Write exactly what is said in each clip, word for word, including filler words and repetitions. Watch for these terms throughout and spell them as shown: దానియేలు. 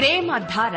ప్రేమధార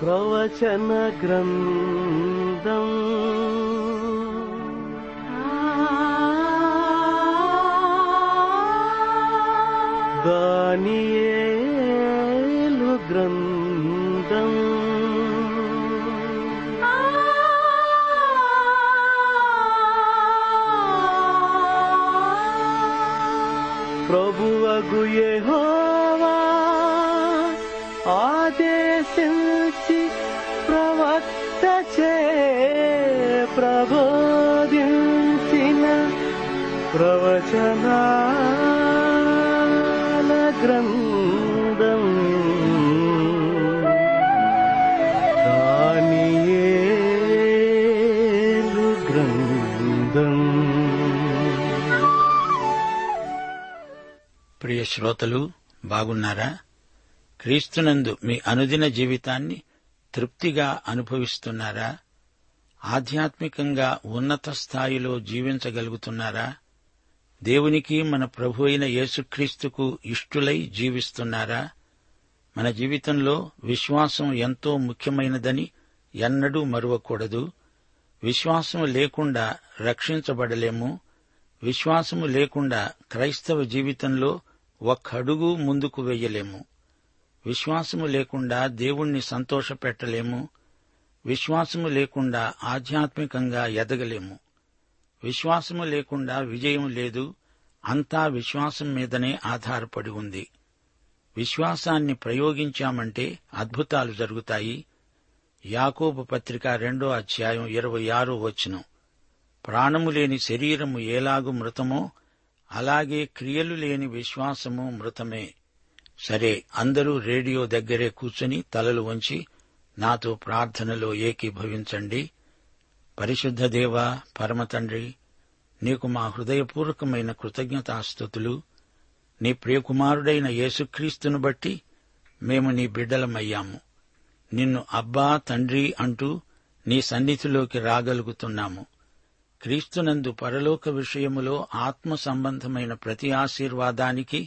ప్రవచన గ్రంథం దానియేలు గ్రంథం ప్రభువగు యెహోవా ఆదేశించి ప్రవక్తచే ప్రబోధించిన ప్రవచనా గ్రంథం దానియేలు గ్రంథం. ప్రియ శ్రోతలు, బాగున్నారా? క్రీస్తునందు మీ అనుదిన జీవితాన్ని తృప్తిగా అనుభవిస్తున్నారా? ఆధ్యాత్మికంగా ఉన్నత స్థాయిలో జీవించగలుగుతున్నారా? దేవునికి మన ప్రభు అయిన యేసుక్రీస్తుకు ఇష్టులై జీవిస్తున్నారా? మన జీవితంలో విశ్వాసం ఎంతో ముఖ్యమైనదని ఎన్నడూ మరువకూడదు. విశ్వాసం లేకుండా రక్షించబడలేము. విశ్వాసము లేకుండా క్రైస్తవ జీవితంలో ఒక్కడుగు ముందుకు వెయ్యలేము. విశ్వాసము లేకుండా దేవుణ్ణి సంతోషపెట్టలేము. విశ్వాసము లేకుండా ఆధ్యాత్మికంగా ఎదగలేము. విశ్వాసము లేకుండా విజయం లేదు. అంతా విశ్వాసం మీదనే ఆధారపడి ఉంది. విశ్వాసాన్ని ప్రయోగించామంటే అద్భుతాలు జరుగుతాయి. యాకోబు పత్రిక రెండో అధ్యాయం ఇరవై ఆరో వచనం, ప్రాణము లేని శరీరము ఎలాగు మృతమో అలాగే క్రియలు లేని విశ్వాసము మృతమే. సరే, అందరూ రేడియో దగ్గరే కూర్చుని తలలు వంచి నాతో ప్రార్థనలో ఏకీభవించండి. పరిశుద్ధ దేవ, పరమతండ్రి, నీకు మా హృదయపూర్వకమైన కృతజ్ఞతాస్తుతులు. నీ ప్రియకుమారుడైన యేసుక్రీస్తును బట్టి మేము నీ బిడ్డలమయ్యాము. నిన్ను అబ్బా, తండ్రి అంటూ నీ సన్నిధిలోకి రాగలుగుతున్నాము. క్రీస్తునందు పరలోక విషయములో ఆత్మ సంబంధమైన ప్రతి ఆశీర్వాదానికి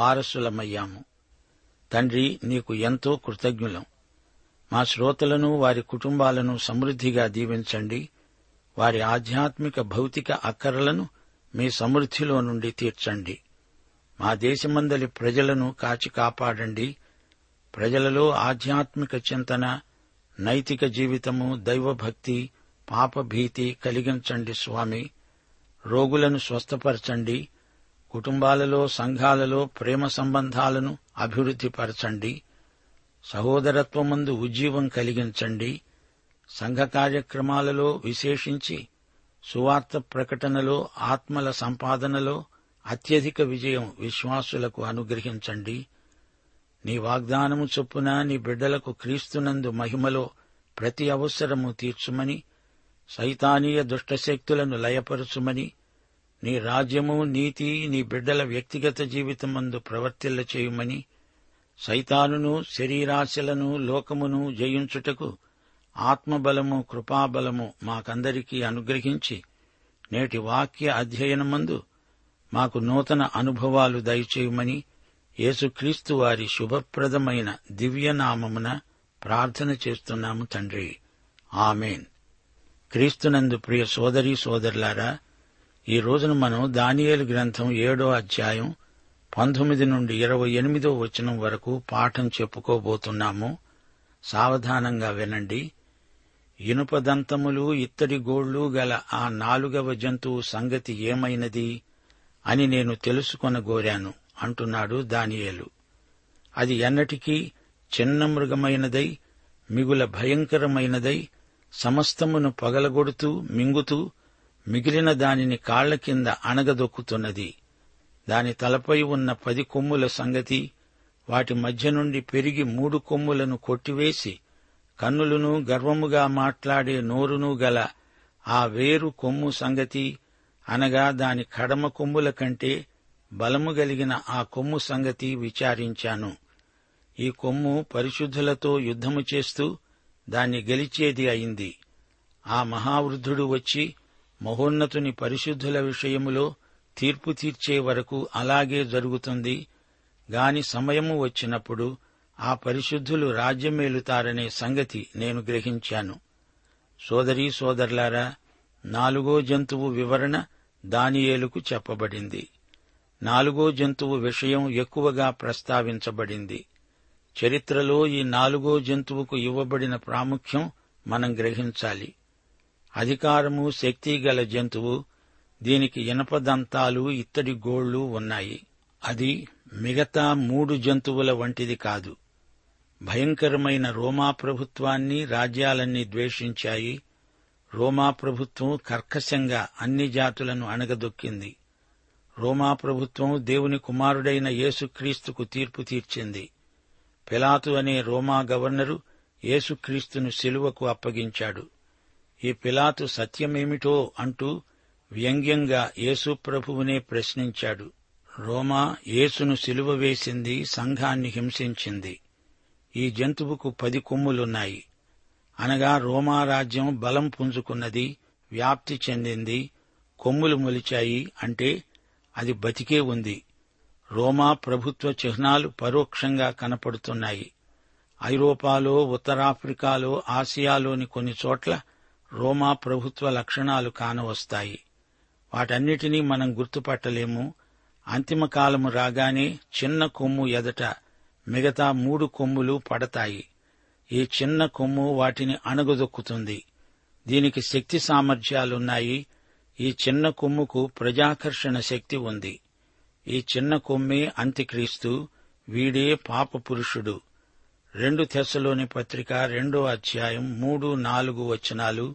వారసులమయ్యాము. తండ్రి, నీకు ఎంతో కృతజ్ఞులం. మా శ్రోతలను, వారి కుటుంబాలను సమృద్ధిగా దీవించండి. వారి ఆధ్యాత్మిక భౌతిక అక్కరలను మీ సమృద్ధిలో నుండి తీర్చండి. మా దేశమందలి ప్రజలను కాచి కాపాడండి. ప్రజలలో ఆధ్యాత్మిక చింతన, నైతిక జీవితము, దైవభక్తి, పాపభీతి కలిగించండి స్వామి. రోగులను స్వస్థపరచండి. కుటుంబాలలో, సంఘాలలో ప్రేమ సంబంధాలను అభివృద్ధిపరచండి. సహోదరత్వమందు ఉజ్జీవం కలిగించండి. సంఘ కార్యక్రమాలలో, విశేషించి సువార్త ప్రకటనలో, ఆత్మల సంపాదనలో అత్యధిక విజయం విశ్వాసులకు అనుగ్రహించండి. నీ వాగ్దానము చొప్పున నీ బిడ్డలకు క్రీస్తునందు మహిమలో ప్రతి అవసరము తీర్చుమని, సైతానీయ దుష్టశక్తులను లయపరచుమని, నీ రాజ్యము, నీతి నీ బిడ్డల వ్యక్తిగత జీవితమందు ప్రవర్తిల్ల చేయుమని, సైతానును, శరీరాశలను, లోకమును జయించుటకు ఆత్మబలము, కృపాబలము మాకందరికీ అనుగ్రహించి, నేటి వాక్య అధ్యయనమందు మాకు నూతన అనుభవాలు దయచేయమని యేసుక్రీస్తు వారి శుభప్రదమైన దివ్యనామమున ప్రార్థన చేస్తున్నాము తండ్రి. ఆమెన్. క్రీస్తునందు ప్రియ సోదరీ సోదరులారా, ఈ రోజున మనం దానియేలు గ్రంథం ఏడో అధ్యాయం పంతొమ్మిది నుండి ఇరవై ఎనిమిదో వచనం వరకు పాఠం చెప్పుకోబోతున్నాము. సావధానంగా వినండి. ఇనుపదంతములు, ఇత్తడి గోళ్లు గల ఆ నాలుగవ జంతువు సంగతి ఏమైనది అని నేను తెలుసుకొనగోరాను అంటున్నాడు దానియేలు. అది ఎన్నటికీ చిన్న మృగమైనదై, మిగుల భయంకరమైనదై, సమస్తమును పగలగొడుతూ మింగుతూ మిగిలిన దానిని కాళ్ల కింద అణగదొక్కుతున్నది. దాని తలపై ఉన్న పది కొమ్ముల సంగతి, వాటి మధ్య నుండి పెరిగి మూడు కొమ్ములను కొట్టివేసి కన్నులను, గర్వముగా మాట్లాడే నోరును గల ఆ వేరు కొమ్ము సంగతి, అనగా దాని కడమ కొమ్ముల కంటే బలము గలిగిన ఆ కొమ్ము సంగతి విచారించాను. ఈ కొమ్ము పరిశుద్ధులతో యుద్ధము చేస్తూ దాన్ని గెలిచేది అయింది. ఆ మహావృద్ధుడు వచ్చి మహోన్నతుని పరిశుద్ధుల విషయములో తీర్పు తీర్చే వరకు అలాగే జరుగుతుంది గాని సమయము వచ్చినప్పుడు ఆ పరిశుద్ధులు రాజ్యమేలుతారనే సంగతి నేను గ్రహించాను. సోదరీ సోదరులారా, నాలుగో జంతువు వివరణ దానియేలుకు చెప్పబడింది. నాలుగో జంతువు విషయం ఎక్కువగా ప్రస్తావించబడింది. చరిత్రలో ఈ నాలుగో జంతువుకు ఇవ్వబడిన ప్రాముఖ్యం మనం గ్రహించాలి. అధికారము, శక్తి గల జంతువు. దీనికి ఇనప దంతాలు, ఇత్తడి గోళ్లు ఉన్నాయి. అది మిగతా మూడు జంతువుల వంటిది కాదు. భయంకరమైన రోమా ప్రభుత్వాన్ని రాజ్యాలన్నీ ద్వేషించాయి. రోమా ప్రభుత్వం కర్కశంగా అన్ని జాతులను అణగదొక్కింది. రోమా ప్రభుత్వం దేవుని కుమారుడైన యేసుక్రీస్తుకు తీర్పు తీర్చింది. పిలాతు అనే రోమా గవర్నరు యేసుక్రీస్తును శిలువకు అప్పగించాడు. ఈ పిలాతు సత్యమేమిటో అంటూ వ్యంగ్యంగా యేసు ప్రభువునే ప్రశ్నించాడు. రోమా యేసును సిలువ వేసింది, సంఘాన్ని హింసించింది. ఈ జంతువుకు పది కొమ్ములున్నాయి. అనగా రోమా రాజ్యం బలం పుంజుకున్నది, వ్యాప్తి చెందింది, కొమ్ములు మొలిచాయి. అంటే అది బతికే ఉంది. రోమా ప్రభుత్వ చిహ్నాలు పరోక్షంగా కనపడుతున్నాయి. ఐరోపాలో, ఉత్తరాఫ్రికాలో, ఆసియాలోని కొన్ని చోట్ల రోమా ప్రభుత్వ లక్షణాలు కానవస్తాయి. వాటన్నిటినీ మనం గుర్తుపట్టలేము. అంతిమకాలము రాగానే చిన్న కొమ్ము ఎదట మిగతా మూడు కొమ్ములు పడతాయి. ఈ చిన్న కొమ్ము వాటిని అణగదొక్కుతుంది. దీనికి శక్తి సామర్థ్యాలున్నాయి. ఈ చిన్న కొమ్ముకు ప్రజాకర్షణ శక్తి ఉంది. ఈ చిన్న కొమ్మే అంత్యక్రీస్తు. వీడే పాపపురుషుడు. రెండు తెస్సలోని పత్రిక రెండో అధ్యాయం మూడు నాలుగు వచనాలు.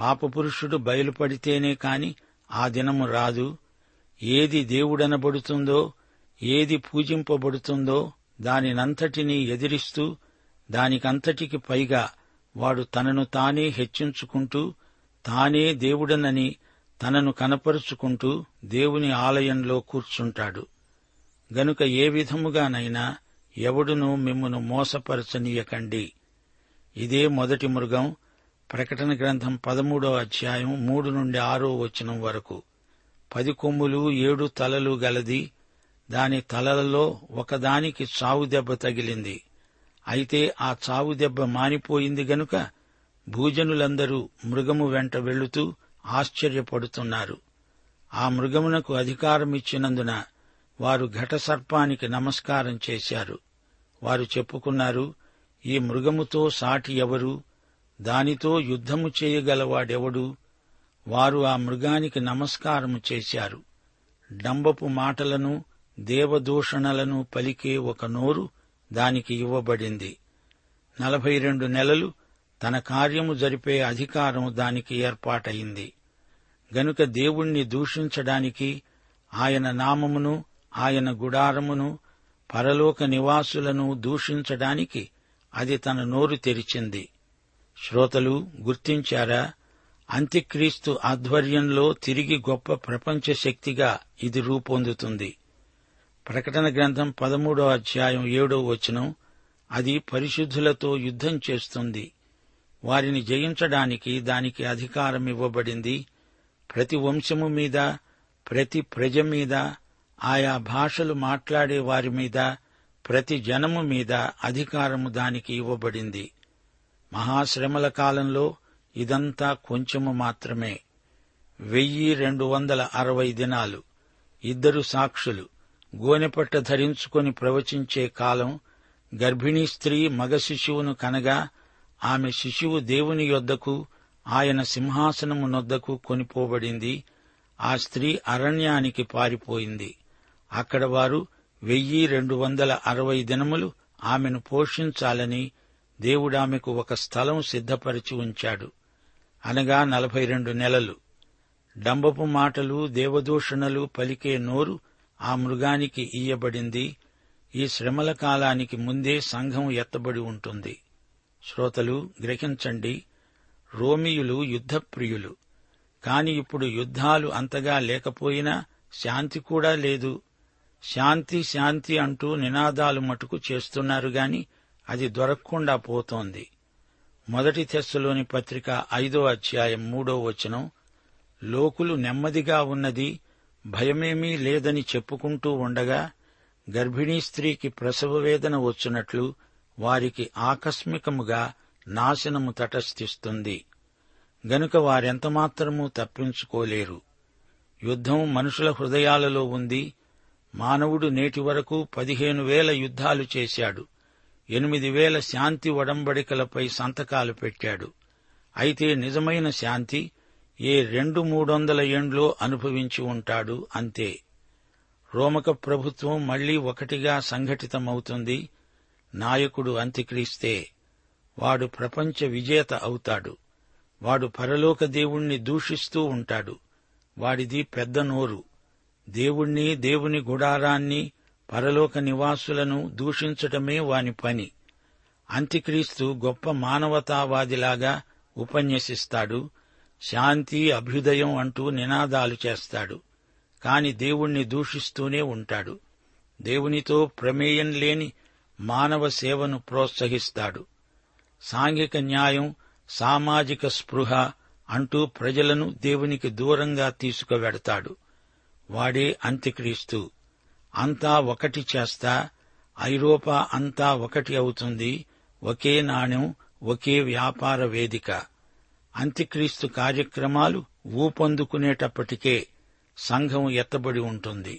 పాపపురుషుడు బయలుపడితేనే కాని ఆ దినము రాదు. ఏది దేవుడనబడుతుందో, ఏది పూజింపబడుతుందో దానినంతటినీ ఎదిరిస్తూ దానికంతటికి పైగా వాడు తనను తానే హెచ్చించుకుంటూ, తానే దేవుడనని తనను కనపరుచుకుంటూ దేవుని ఆలయంలో కూర్చుంటాడు. గనుక ఏ విధముగానైనా ఎవడునూ మిమ్మును మోసపరచనీయకండి. ఇదే మొదటి మృగం. ప్రకటన గ్రంథం పదమూడో అధ్యాయం మూడు నుండి ఆరో వచనం వరకు. పది కొమ్ములు, ఏడు తలలు గలది. దాని తలలలో ఒకదానికి చావుదెబ్బ తగిలింది. అయితే ఆ చావుదెబ్బ మానిపోయింది గనుక భూజనులందరూ మృగము వెంట వెళుతూ ఆశ్చర్యపడుతున్నారు. ఆ మృగమునకు అధికారమిచ్చినందున వారు ఘటసర్పానికి నమస్కారం చేశారు. వారు చెప్పుకున్నారు, ఈ మృగముతో సాటి ఎవరు? దానితో యుద్ధము చేయగలవాడెవడు? వారు ఆ మృగానికి నమస్కారము చేశారు. డంబపు మాటలను, దేవదూషణలను పలికే ఒక నోరు దానికి ఇవ్వబడింది. నలభై రెండు నెలలు తన కార్యము జరిపే అధికారం దానికి ఏర్పాటయింది. గనుక దేవుణ్ణి దూషించడానికి, ఆయన నామమును, ఆయన గుడారమును, పరలోక నివాసులను దూషించడానికి అది తన నోరు తెరిచింది. శ్రోతలు గుర్తించారా? అంత్యక్రీస్తు ఆధ్వర్యంలో తిరిగి గొప్ప ప్రపంచ శక్తిగా ఇది రూపొందుతుంది. ప్రకటన గ్రంథం పదమూడో అధ్యాయం ఏడో వచనం. అది పరిశుద్ధులతో యుద్ధం చేస్తుంది. వారిని జయించడానికి దానికి అధికారమివ్వబడింది. ప్రతి వంశము మీద, ప్రతి ప్రజ మీద, ఆయా భాషలు మాట్లాడే వారి మీద, ప్రతి జనము మీద అధికారము దానికి ఇవ్వబడింది. మహాశ్రమల కాలంలో ఇదంతా కొంచెము మాత్రమే. వెయ్యి రెండు వందల అరవై దినాలు, ఇద్దరు సాక్షులు, గోనెపట్ట ధరించుకొని ప్రవచించే కాలం, గర్భిణీ స్త్రీ మగ శిశువును కనగా ఆమె శిశువు దేవుని యొద్దకు, ఆయన సింహాసనము నొద్దకు కొనిపోబడింది. ఆ స్త్రీ అరణ్యానికి పారిపోయింది. అక్కడ వారు వెయ్యి రెండు వందల అరవై దినములు ఆమెను పోషించాలని దేవుడామెకు ఒక స్థలం సిద్ధపరిచి ఉంచాడు. అనగా నలభై రెండు నెలలు. డంబపు మాటలు, దేవదూషణలు పలికే నోరు ఆ మృగానికి ఇయ్యబడింది. ఈ శ్రమల కాలానికి ముందే సంఘం ఎత్తబడి ఉంటుంది. శ్రోతలు గ్రహించండి, రోమీయులు యుద్ధప్రియులు. కాని ఇప్పుడు యుద్ధాలు అంతగా లేకపోయినా శాంతి కూడా లేదు. శాంతి శాంతి అంటూ నినాదాలు మటుకు చేస్తున్నారు గాని అది దొరకకుండా పోతోంది. మొదటి తెస్సలోని పత్రిక ఐదో అధ్యాయం మూడో వచనం, లోకులు నెమ్మదిగా ఉన్నది, భయమేమీ లేదని చెప్పుకుంటూ ఉండగా గర్భిణీ స్త్రీకి ప్రసవ వేదన వచ్చినట్లు వారికి ఆకస్మికముగా నాశనము తటస్థిస్తుంది. గనుక వారెంతమాత్రమూ తప్పించుకోలేరు. యుద్ధం మనుషుల హృదయాలలో ఉంది. మానవుడు నేటి వరకు పదిహేను వేల యుద్ధాలు చేశాడు. ఎనిమిది వేల శాంతి ఒడంబడికలపై సంతకాలు పెట్టాడు. అయితే నిజమైన శాంతి ఏ రెండు మూడొందల ఏండ్లో అనుభవించి ఉంటాడు అంతే. రోమక ప్రభుత్వం మళ్లీ ఒకటిగా సంఘటితమవుతుంది. నాయకుడు అంత్యక్రీస్తే. వాడు ప్రపంచ విజేత అవుతాడు. వాడు పరలోక దేవుణ్ణి దూషిస్తూ ఉంటాడు. వాడిది పెద్ద నోరు. దేవుణ్ణి, దేవుని గుడారాన్ని, పరలోక నివాసులను దూషించటమే వాని పని. అంత్యక్రీస్తు గొప్ప మానవతావాదిలాగా ఉపన్యసిస్తాడు. శాంతి, అభ్యుదయం అంటూ నినాదాలు చేస్తాడు. కాని దేవుణ్ణి దూషిస్తూనే ఉంటాడు. దేవునితో ప్రమేయం లేని మానవ సేవను ప్రోత్సహిస్తాడు. సాంఘిక న్యాయం, సామాజిక స్పృహ అంటూ ప్రజలను దేవునికి దూరంగా తీసుకువెడతాడు. వాడే అంత్యక్రీస్తు. అంతా ఒకటి చేస్తా ఐరోపా అంతా ఒకటి అవుతుంది. ఒకే నాణ్యం, ఒకే వ్యాపార వేదిక. అంత్యక్రీస్తు కార్యక్రమాలు ఊపందుకునేటప్పటికే సంఘం ఎత్తబడి ఉంటుంది.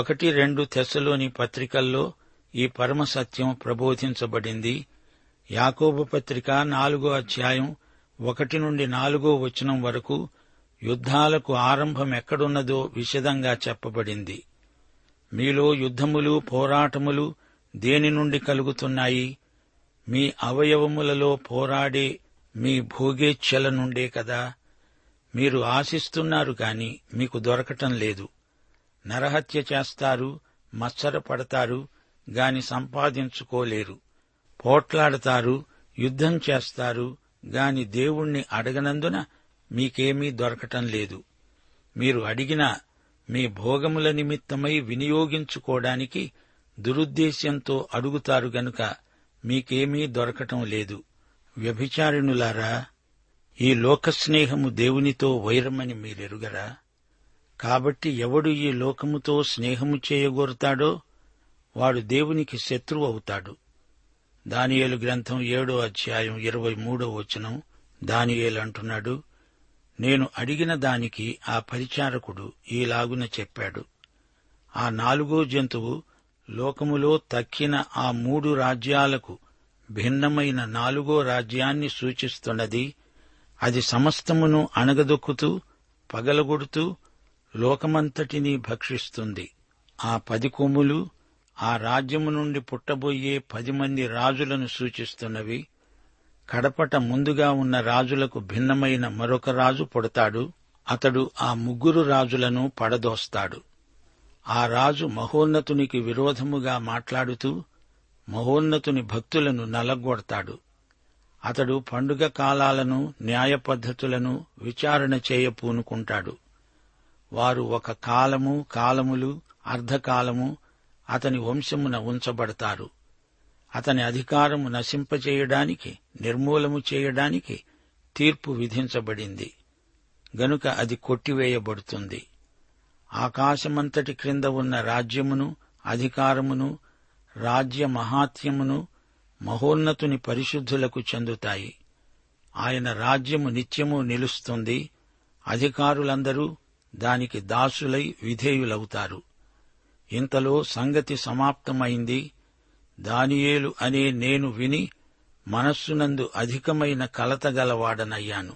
ఒకటి రెండు తెస్సలోని పత్రికల్లో ఈ పరమసత్యం ప్రబోధించబడింది. యాకోబు పత్రిక నాలుగో అధ్యాయం ఒకటి నుండి నాలుగో వచనం వరకు యుద్ధాలకు ఆరంభం ఎక్కడున్నదో విశదంగా చెప్పబడింది. మీలో యుద్ధములు పోరాటములు దేని నుండి కలుగుతున్నాయి? మీ అవయవములలో పోరాడే మీ భోగేచ్ఛల నుండే కదా. మీరు ఆశిస్తున్నారు కాని మీకు దొరకటం లేదు. నరహత్య చేస్తారు, మత్సరపడతారు గాని సంపాదించుకోలేరు. పోట్లాడతారు, యుద్ధం చేస్తారు గాని దేవుణ్ణి అడగనందున మీకేమీ దొరకటం లేదు. మీరు అడిగినా మీ భోగముల నిమిత్తమై వినియోగించుకోవడానికి దురుద్దేశ్యంతో అడుగుతారు గనుక మీకేమీ దొరకటం లేదు. వ్యభిచారిణులారా, ఈ లోకస్నేహము దేవునితో వైరమని మీరెరుగరా? కాబట్టి ఎవడు ఈ లోకముతో స్నేహము చేయగోరుతాడో వాడు దేవునికి శత్రువు అవుతాడు. దానియేలు గ్రంథం ఏడో అధ్యాయం ఇరవై మూడో వచనం దానియేలు అంటున్నాడు, నేను అడిగిన దానికి ఆ పరిచారకుడు ఈలాగున చెప్పాడు, ఆ నాలుగో జంతువు లోకములో తక్కిన ఆ మూడు రాజ్యాలకు భిన్నమైన నాలుగో రాజ్యాన్ని సూచిస్తున్నది. అది సమస్తమును అణగదొక్కుతూ పగలగొడుతూ లోకమంతటినీ భక్షిస్తుంది. ఆ పది కొమ్ములు ఆ రాజ్యము నుండి పుట్టబోయే పది మంది రాజులను సూచిస్తున్నవి. కడపట ముందుగా ఉన్న రాజులకు భిన్నమైన మరొక రాజు పుడతాడు. అతడు ఆ ముగ్గురు రాజులను పడదోస్తాడు. ఆ రాజు మహోన్నతునికి విరోధముగా మాట్లాడుతూ మహోన్నతుని భక్తులను నలగొడతాడు. అతడు పండుగ కాలాలను, న్యాయ పద్ధతులను విచారణ చేయ పూనుకుంటాడు. వారు ఒక కాలము, కాలములు, అర్ధకాలము అతని వంశమున ఉంచబడతారు. అతని అధికారము నశింపచేయడానికి, నిర్మూలము చేయడానికి తీర్పు విధించబడింది. గనుక అది కొట్టివేయబడుతుంది. ఆకాశమంతటి క్రింద ఉన్న రాజ్యమును, అధికారమును, రాజ్య మహాత్యమును మహోన్నతుని పరిశుద్ధులకు చెందుతాయి. ఆయన రాజ్యము నిత్యము నిలుస్తుంది. అధికారులందరూ దానికి దాసులై విధేయులవుతారు. ఇంతలో సంగతి సమాప్తమైంది. దానియేలు అనే నేను విని మనస్సునందు అధికమైన కలతగలవాడనయ్యాను.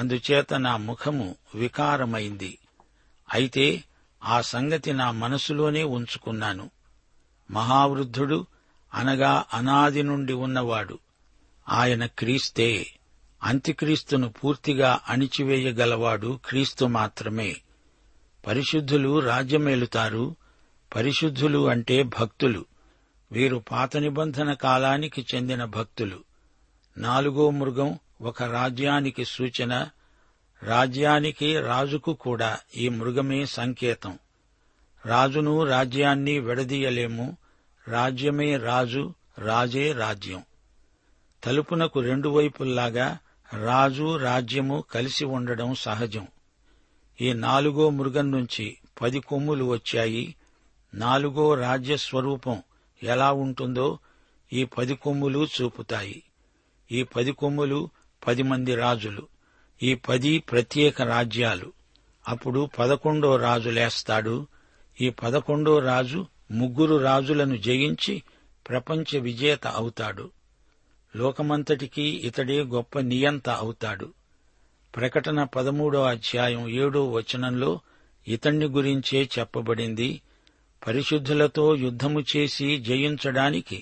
అందుచేత నా ముఖము వికారమైంది. అయితే ఆ సంగతి నా మనసులోనే ఉంచుకున్నాను. మహావృద్ధుడు అనగా అనాది నుండి ఉన్నవాడు ఆయన క్రీస్తే. అంత్యక్రీస్తును పూర్తిగా అణిచివేయగలవాడు క్రీస్తు మాత్రమే. పరిశుద్ధులు రాజ్యమేలుతారు. పరిశుద్ధులు అంటే భక్తులు. వీరు పాత నిబంధన కాలానికి చెందిన భక్తులు. నాలుగో మృగం ఒక రాజ్యానికి సూచన. రాజ్యానికి, రాజుకు కూడా ఈ మృగమే సంకేతం. రాజును రాజ్యాన్ని విడదీయలేము. రాజ్యమే రాజు, రాజే రాజ్యం. తలుపునకు రెండు వైపుల్లాగా రాజు, రాజ్యము కలిసి ఉండడం సహజం. ఈ నాలుగో మృగం నుంచి పది కొమ్ములు వచ్చాయి. నాలుగో రాజ్య స్వరూపం ఎలా ఉంటుందో ఈ పది కొమ్ములు చూపుతాయి. ఈ పది కొమ్ములు పది మంది రాజులు. ఈ పది ప్రత్యేక రాజ్యాలు. అప్పుడు పదకొండో రాజు లేస్తాడు. ఈ పదకొండో రాజు ముగ్గురు రాజులను జయించి ప్రపంచ విజేత అవుతాడు. లోకమంతటికీ ఇతడే గొప్ప నియంత అవుతాడు. ప్రకటన పదమూడో అధ్యాయం ఏడో వచనంలో ఇతణ్ణి గురించే చెప్పబడింది. పరిశుద్ధులతో యుద్ధము చేసి జయించడానికి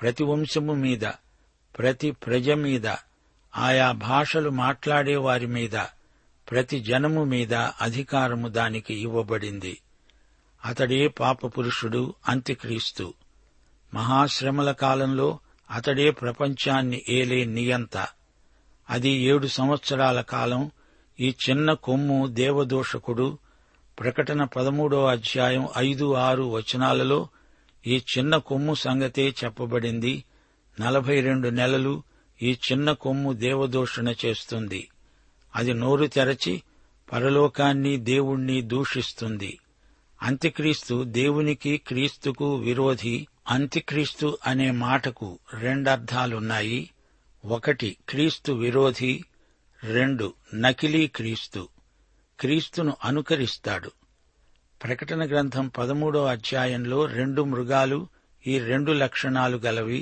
ప్రతి వంశము మీద, ప్రతి ప్రజ మీద, ఆయా భాషలు మాట్లాడేవారి మీద, ప్రతి జనము మీద అధికారము దానికి ఇవ్వబడింది. అతడే పాపపురుషుడు, అంత్యక్రీస్తు. మహాశ్రమల కాలంలో అతడే ప్రపంచాన్ని ఏలే నియంత. అది ఏడు సంవత్సరాల కాలం. ఈ చిన్న కొమ్ము దేవదోషకుడు. ప్రకటన పదమూడో అధ్యాయం ఐదు ఆరు వచనాలలో ఈ చిన్న కొమ్ము సంగతే చెప్పబడింది. నలభై రెండు నెలలు ఈ చిన్న కొమ్ము దేవదోషణ చేస్తుంది. అది నోరు తెరచి పరలోకాన్ని, దేవుణ్ణి దూషిస్తుంది. అంత్యక్రీస్తు దేవునికి, క్రీస్తుకు విరోధి. అంత్యక్రీస్తు అనే మాటకు రెండర్థాలున్నాయి. ఒకటి, క్రీస్తు విరోధి. రెండు, నకిలీ క్రీస్తు. క్రీస్తును అనుకరిస్తాడు. ప్రకటన గ్రంథం పదమూడో అధ్యాయంలో రెండు మృగాలు ఈ రెండు లక్షణాలు గలవి.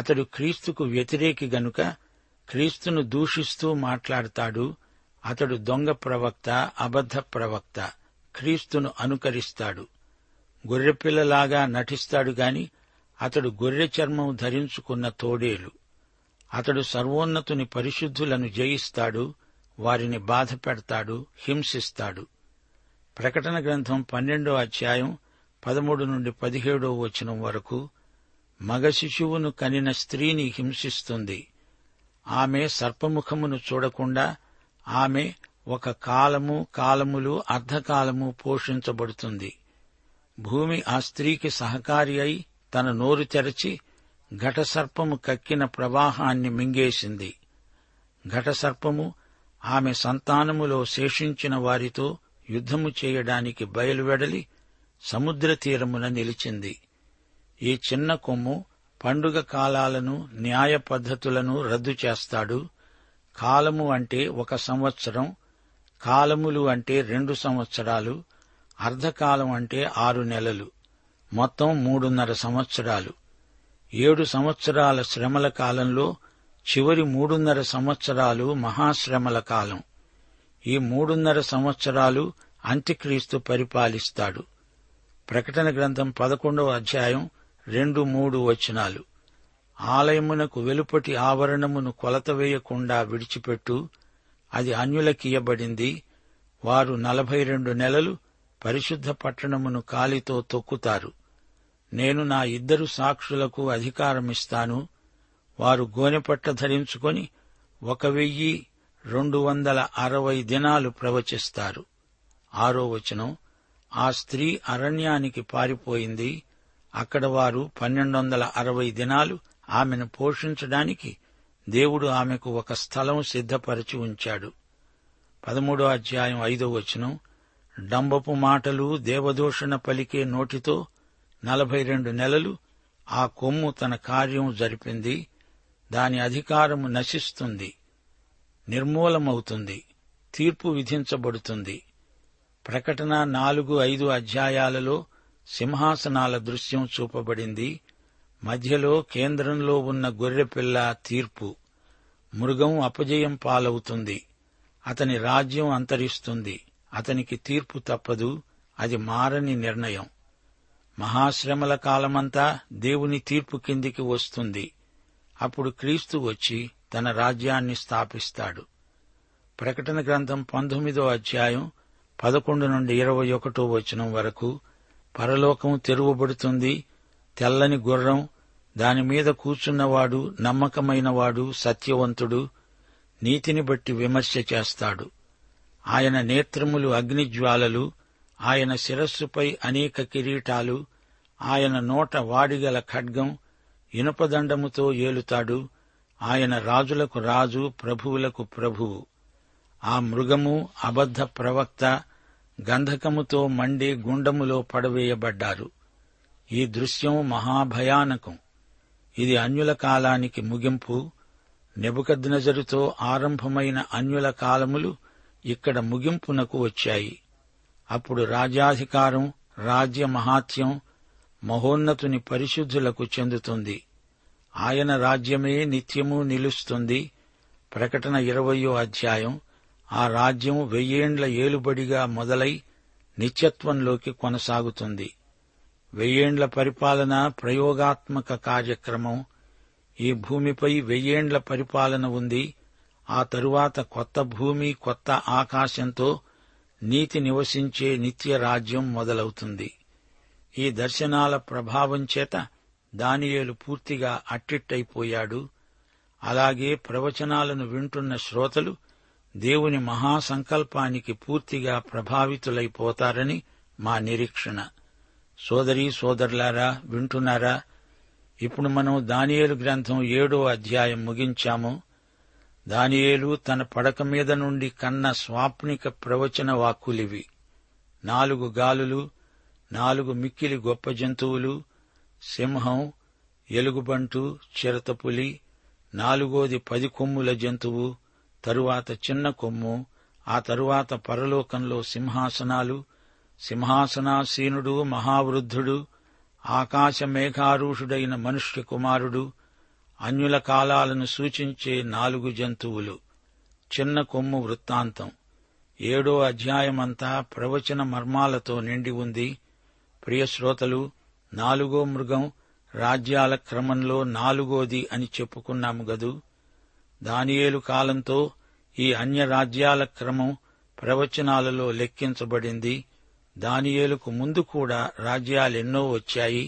అతడు క్రీస్తుకు వ్యతిరేకి గనుక క్రీస్తును దూషిస్తూ మాట్లాడతాడు. అతడు దొంగ ప్రవక్త, అబద్ధ ప్రవక్త. క్రీస్తును అనుకరిస్తాడు. గొర్రెపిల్లలాగా నటిస్తాడు గాని అతడు గొర్రె చర్మం ధరించుకున్న తోడేలు. అతడు సర్వోన్నతుని పరిశుద్ధులను జయిస్తాడు. వారిని బాధ పెడతాడు, హింసిస్తాడు. ప్రకటన గ్రంథం పన్నెండో అధ్యాయం పదమూడు నుండి పదిహేడో వచనం వరకు మగ శిశువును కనిన స్త్రీని హింసిస్తుంది. ఆమె సర్పముఖమును చూడకుండా ఆమె ఒక కాలము, కాలములు, అర్ధకాలము పోషించబడుతుంది. భూమి ఆ స్త్రీకి సహకారి అయి తన నోరు తెరచి ఘటసర్పము కక్కిన ప్రవాహాన్ని మింగేసింది. ఘటసర్పము ఆమె సంతానములో శేషించిన వారితో యుద్ధము చేయడానికి బయలువెడలి సముద్ర తీరమున నిలిచింది. ఈ చిన్న కొమ్ము పండుగ కాలాలను, న్యాయ పద్ధతులను రద్దు చేస్తాడు. కాలము అంటే ఒక సంవత్సరం, కాలములు అంటే రెండు సంవత్సరాలు, అర్ధకాలం అంటే ఆరు నెలలు, మొత్తం మూడున్నర సంవత్సరాలు. ఏడు సంవత్సరాల శ్రమల కాలంలో చివరి మూడున్నర సంవత్సరాలు మహాశ్రమల కాలం. ఈ మూడున్నర సంవత్సరాలు అంత్యక్రీస్తు పరిపాలిస్తాడు. ప్రకటన గ్రంథం పదకొండవ అధ్యాయం రెండు మూడు వచనాలు ఆలయమునకు వెలుపటి ఆవరణమును కొలత వేయకుండా విడిచిపెట్టు, అది అన్యులకియబడింది. వారు నలభై రెండు నెలలు పరిశుద్ధ పట్టణమును కాలితో తొక్కుతారు. నేను నా ఇద్దరు సాక్షులకు అధికారమిస్తాను. వారు గోనెపట్ట ధరించుకొని ఒక వెయ్యి రెండు వందల అరవై దినాలు ప్రవచిస్తారు. ఆరో వచనం ఆ స్త్రీ అరణ్యానికి పారిపోయింది. అక్కడ వారు పన్నెండు వందల అరవై దినాలు ఆమెను పోషించడానికి దేవుడు ఆమెకు ఒక స్థలం సిద్ధపరిచి ఉంచాడు. పదమూడో అధ్యాయం ఐదో వచనం డంబపు మాటలు, దేవదూషణ పలికే నోటితో నలభై రెండు నెలలు ఆ కొమ్ము తన కార్యం జరిపింది. దాని అధికారము నశిస్తుంది, నిర్మూలమవుతుంది, తీర్పు విధించబడుతుంది. ప్రకటన నాలుగు ఐదు అధ్యాయాలలో సింహాసనాల దృశ్యం చూపబడింది. మధ్యలో కేంద్రంలో ఉన్న గొర్రెపిల్ల తీర్పు. మృగం అపజయం పాలవుతుంది. అతని రాజ్యం అంతరిస్తుంది. అతనికి తీర్పు తప్పదు. అది మారని నిర్ణయం. మహాశ్రమల కాలమంతా దేవుని తీర్పు కిందికి వస్తుంది. అప్పుడు క్రీస్తు వచ్చి తన రాజ్యాన్ని స్థాపిస్తాడు. ప్రకటన గ్రంథం పంతొమ్మిదో అధ్యాయం పదకొండు నుండి ఇరవై ఒకటో వచనం వరకు పరలోకం తెరువబడుతుంది. తెల్లని గుర్రం, దానిమీద కూర్చున్నవాడు నమ్మకమైనవాడు, సత్యవంతుడు, నీతిని బట్టి విమర్శ చేస్తాడు. ఆయన నేత్రములు అగ్నిజ్వాలలు, ఆయన శిరస్సుపై అనేక కిరీటాలు, ఆయన నోట వాడిగల ఖడ్గం, ఇనుపదండముతో ఏలుతాడు. ఆయన రాజులకు రాజు, ప్రభువులకు ప్రభువు. ఆ మృగము, అబద్ధ ప్రవక్త గంధకముతో మండే గుండములో పడవేయబడ్డారు. ఈ దృశ్యం మహాభయానకం. ఇది అన్యుల కాలానికి ముగింపు. నెబుకద్నెజరుతో ఆరంభమైన అన్యుల కాలములు ఇక్కడ ముగింపునకు వచ్చాయి. అప్పుడు రాజ్యాధికారం, రాజ్య మహాత్యం మహోన్నతుని పరిశుద్ధులకు చెందుతుంది. ఆయన రాజ్యమే నిత్యము నిలుస్తుంది. ప్రకటన ఇరవయో అధ్యాయం. ఆ రాజ్యం వెయ్యేండ్ల ఏలుబడిగా మొదలై నిత్యత్వంలోకి కొనసాగుతుంది. వెయ్యేండ్ల పరిపాలన ప్రయోగాత్మక కార్యక్రమం. ఈ భూమిపై వెయ్యేండ్ల పరిపాలన ఉంది. ఆ తరువాత కొత్త భూమి, కొత్త ఆకాశంతో నీతి నివసించే నిత్య రాజ్యం మొదలవుతుంది. ఈ దర్శనాల ప్రభావం చేత దానియేలు పూర్తిగా అట్టిట్టయిపోయాడు. అలాగే ప్రవచనాలను వింటున్న శ్రోతలు దేవుని మహాసంకల్పానికి పూర్తిగా ప్రభావితులైపోతారని మా నిరీక్షణ. సోదరీ సోదరులారా, వింటున్నారా? ఇప్పుడు మనం దానియేలు గ్రంథం ఏడో అధ్యాయం ముగించాము. దానియేలు తన పడక మీద నుండి కన్న స్వాప్నిక ప్రవచన వాక్కులివి. నాలుగు గాలులు, నాలుగు మిక్కిలి గొప్ప జంతువులు, సింహం, ఎలుగుబంటు, చిరతపులి, నాలుగోది పది కొమ్ముల జంతువు, తరువాత చిన్న కొమ్ము, ఆ తరువాత పరలోకంలో సింహాసనాలు, సింహాసనాసీనుడు, మహావృద్ధుడు, ఆకాశ మేఘారూఢుడైన మనుష్య కుమారుడు, అన్యుల కాలాలను సూచించే నాలుగు జంతువులు, చిన్న కొమ్ము వృత్తాంతం. ఏడో అధ్యాయమంతా ప్రవచన మర్మాలతో నిండి ఉంది. ప్రియశ్రోతలు, నాలుగో మృగం రాజ్యాల క్రమంలో నాలుగోది అని చెప్పుకున్నాము గదు. దానియేలు కాలంతో ఈ అన్య రాజ్యాల క్రమం ప్రవచనాలలో లెక్కించబడింది. దానియేలుకు ముందు కూడా రాజ్యాలెన్నో వచ్చాయి.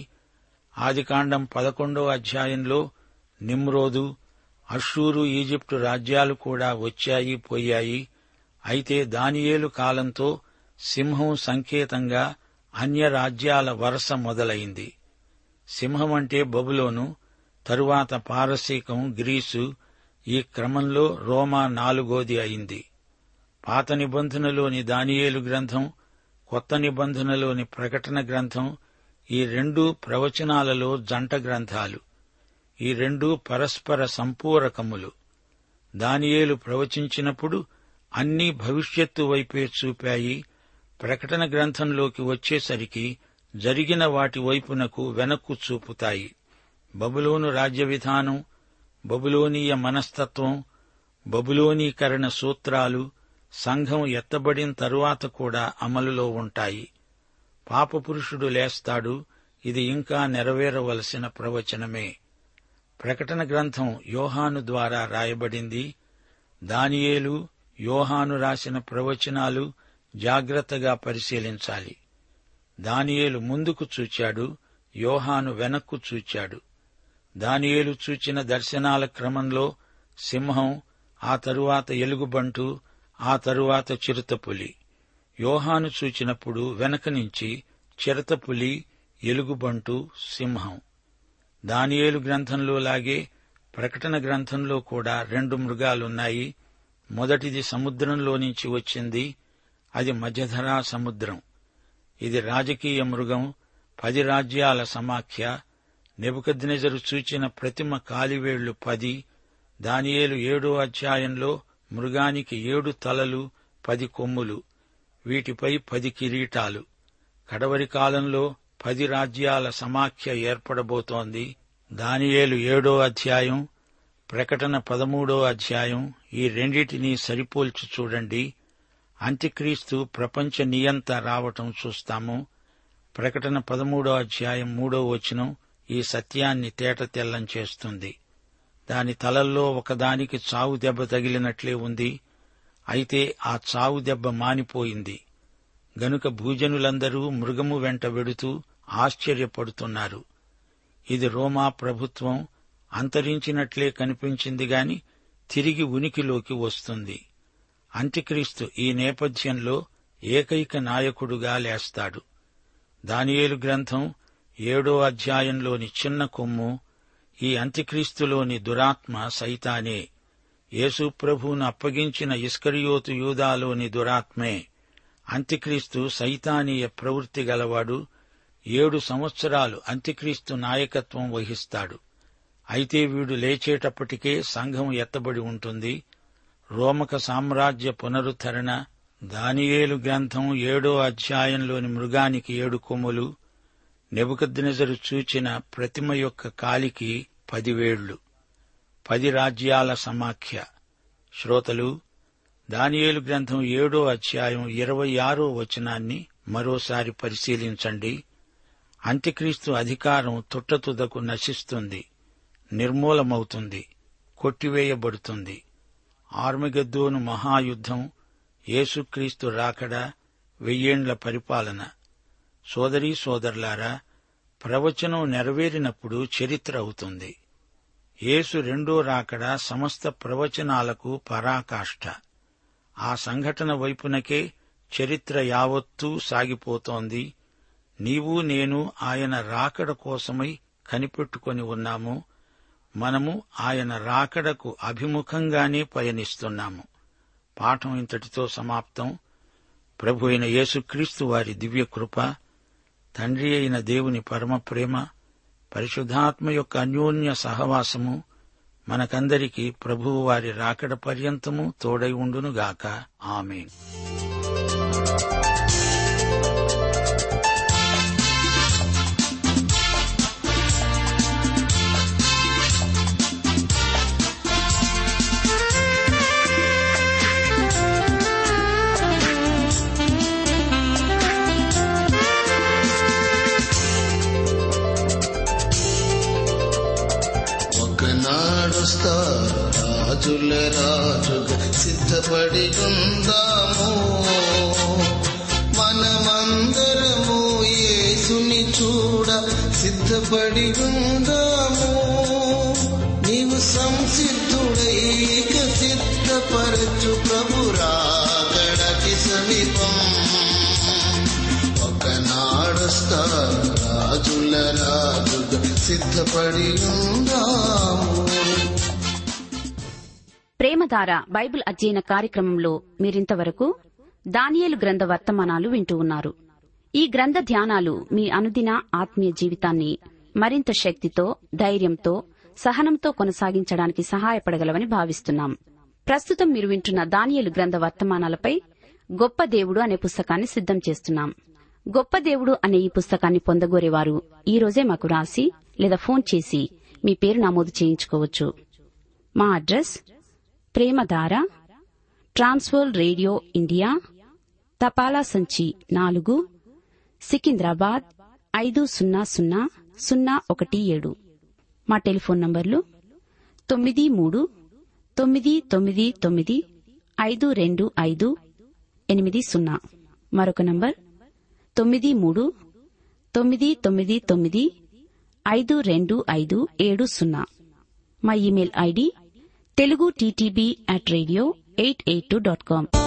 ఆదికాండం పదకొండో అధ్యాయంలో నిమ్రోదు, అష్షూరు, ఈజిప్టు రాజ్యాలు కూడా వచ్చాయి పోయాయి. అయితే దానియేలు కాలంతో సింహం సంకేతంగా అన్య రాజ్యాల వరస మొదలైంది. సింహం అంటే బబులోను, తరువాత పారసీకం, గ్రీసు. ఈ క్రమంలో రోమా నాలుగోది అయింది. పాత నిబంధనలోని దానియేలు గ్రంథం, కొత్త నిబంధనలోని ప్రకటన గ్రంథం, ఈ రెండు ప్రవచనాలలో జంట గ్రంథాలు. ఈ రెండు పరస్పర సంపూరకములు. దానియేలు ప్రవచించినప్పుడు అన్నీ భవిష్యత్తు వైపే చూపాయి. ప్రకటన గ్రంథంలోకి వచ్చేసరికి జరిగిన వాటి వైపునకు వెనక్కు చూపుతాయి. బబులోను రాజ్య విధానం, బబులోనీయ మనస్తత్వం, బబులోనీకరణ సూత్రాలు సంఘం ఎత్తబడిన తరువాత కూడా అమలులో ఉంటాయి. పాపపురుషుడు లేస్తాడు. ఇది ఇంకా నెరవేరవలసిన ప్రవచనమే. ప్రకటన గ్రంథం యోహాను ద్వారా రాయబడింది. దానియేలు, యోహాను రాసిన ప్రవచనాలు జాగ్రత్తగా పరిశీలించాలి. దానియేలు ముందుకు చూచాడు, యోహాను వెనక్కు చూచాడు. దానియేలు చూచిన దర్శనాల క్రమంలో సింహం, ఆ తరువాత ఎలుగుబంటు, ఆ తరువాత చిరుతపులి. యోహాను చూచినప్పుడు వెనక నుంచి చిరుతపులి, ఎలుగుబంటు, సింహం. దానియేలు గ్రంథంలో లాగే ప్రకటన గ్రంథంలో కూడా రెండు మృగాలున్నాయి. మొదటిది సముద్రంలో నుంచి వచ్చింది. అది మధ్యధరా సముద్రం. ఇది రాజకీయ మృగం, పది రాజ్యాల సమాఖ్య. నెబుకద్నెజరు చూచిన ప్రతిమ కాలివేళ్లు పది. దానియేలు ఏడో అధ్యాయంలో మృగానికి ఏడు తలలు, పది కొమ్ములు, వీటిపై పది కిరీటాలు. కడవరి కాలంలో పది రాజ్యాల సమాఖ్య ఏర్పడబోతోంది. దానియేలు ఏడో అధ్యాయం, ప్రకటన పదమూడో అధ్యాయం, ఈ రెండింటినీ సరిపోల్చి చూడండి. అంత్యక్రీస్తు ప్రపంచ నియంత రావటం చూస్తాము. ప్రకటన పదమూడో అధ్యాయం మూడో వచనం ఈ సత్యాన్ని తేట తెల్లం చేస్తుంది. దాని తలల్లో ఒకదానికి చావు దెబ్బ తగిలినట్లే ఉంది. అయితే ఆ చావు దెబ్బ మానిపోయింది. గనుక భూజనులందరూ మృగము వెంట వెడుతూ ఆశ్చర్యపడుతున్నారు. ఇది రోమా ప్రభుత్వం అంతరించినట్లే కనిపించిందిగాని తిరిగి ఉనికిలోకి వస్తుంది. అంత్యక్రీస్తు ఈ నేపథ్యంలో ఏకైక నాయకుడుగా లేస్తాడు. దానియేలు గ్రంథం ఏడో అధ్యాయంలోని చిన్న కొమ్ము ఈ అంత్యక్రీస్తులోని దురాత్మ సైతానే. యేసు ప్రభువును అప్పగించిన ఇస్కరియోతు యూదాలోని దురాత్మే. అంత్యక్రీస్తు సైతానీయ ప్రవృత్తి గలవాడు. ఏడు సంవత్సరాలు అంత్యక్రీస్తు నాయకత్వం వహిస్తాడు. అయితే వీడు లేచేటప్పటికే సంఘం ఎత్తబడి ఉంటుంది. రోమక సామ్రాజ్య పునరుద్ధరణ, దానియేలు గ్రంథం ఏడో అధ్యాయంలోని మృగానికి ఏడు కొమ్ములు, నెబుకద్నెజరు చూచిన ప్రతిమ యొక్క కాలికి పదివేళ్లు, పది రాజ్యాల సమాఖ్య. శ్రోతలు, దానియేలు గ్రంథం ఏడో అధ్యాయం ఇరవై ఆరో వచనాన్ని మరోసారి పరిశీలించండి. అంత్యక్రీస్తు అధికారం తుట్టతుదకు నశిస్తుంది, నిర్మూలమవుతుంది, కొట్టివేయబడుతుంది. ఆర్మగెద్దోను మహాయుద్ధం, యేసుక్రీస్తు రాకడ, వెయ్యేండ్ల పరిపాలన. సోదరీ సోదరులారా, ప్రవచనం నెరవేరినప్పుడు చరిత్ర అవుతుంది. యేసు రెండో రాకడ సమస్త ప్రవచనాలకు పరాకాష్ఠ. ఆ సంఘటన వైపునకే చరిత్ర యావత్తూ సాగిపోతోంది. నీవు నేను ఆయన రాకడ కోసమై కనిపెట్టుకొని ఉన్నాము. మనము ఆయన రాకడకు అభిముఖంగానే పయనిస్తున్నాము. పాఠం ఇంతటితో సమాప్తం. ప్రభు అయిన యేసుక్రీస్తు వారి దివ్యకృప, తండ్రి అయిన దేవుని పరమప్రేమ, పరిశుద్ధాత్మ యొక్క అన్యోన్య సహవాసము మనకందరికీ ప్రభువు వారి రాకడ పర్యంతము తోడై ఉండునుగాక. ఆమేన్. రాజుల రాజుగా సిద్ధపడి ఉందాము. మనమందరము యేసుని చూడ సిద్ధపడి ఉందాము. నీవు సంసిద్ధుడై సిద్ధపరచు ప్రభు రాకడకి సమీపం. ఒకనాడొస్తా రాజుల రాజుగా సిద్ధపడి ఉందాము. ప్రేమధార బైబిల్ అధ్యయన కార్యక్రమంలో మీరింతవరకు దానియేలు గ్రంథ వర్తమానాలు వింటూ ఉన్నారు. ఈ గ్రంథ ధ్యానాలు మీ అనుదిన ఆత్మీయ జీవితాన్ని మరింత శక్తితో, ధైర్యంతో, సహనంతో కొనసాగించడానికి సహాయపడగలవని భావిస్తున్నాం. ప్రస్తుతం మీరు వింటున్న దానియేలు గ్రంథ వర్తమానాలపై గొప్ప దేవుడు అనే పుస్తకాన్ని సిద్దం చేస్తున్నాం. గొప్ప దేవుడు అనే ఈ పుస్తకాన్ని పొందగోరేవారు ఈ రోజే మాకు రాసి లేదా ఫోన్ చేసి మీ పేరు నమోదు చేయించుకోవచ్చు. మా address: Premadhara, Trans World radio India, తపాలా సంచి నాలుగు, సికింద్రాబాద్ ఐదు సున్నా సున్నా సున్నా ఒకటి ఏడు. మా టెలిఫోన్ నంబర్లు తొమ్మిది మూడు తొమ్మిది తొమ్మిది తొమ్మిది ఐదు రెండు ఐదు ఎనిమిది సున్నా. మరొక నంబర్ తొమ్మిది మూడు తొమ్మిది తొమ్మిది తొమ్మిది ఐదు రెండు ఐదు ఏడు సున్నా. మా email ID Telugu TTB at radio eight eight two dot com.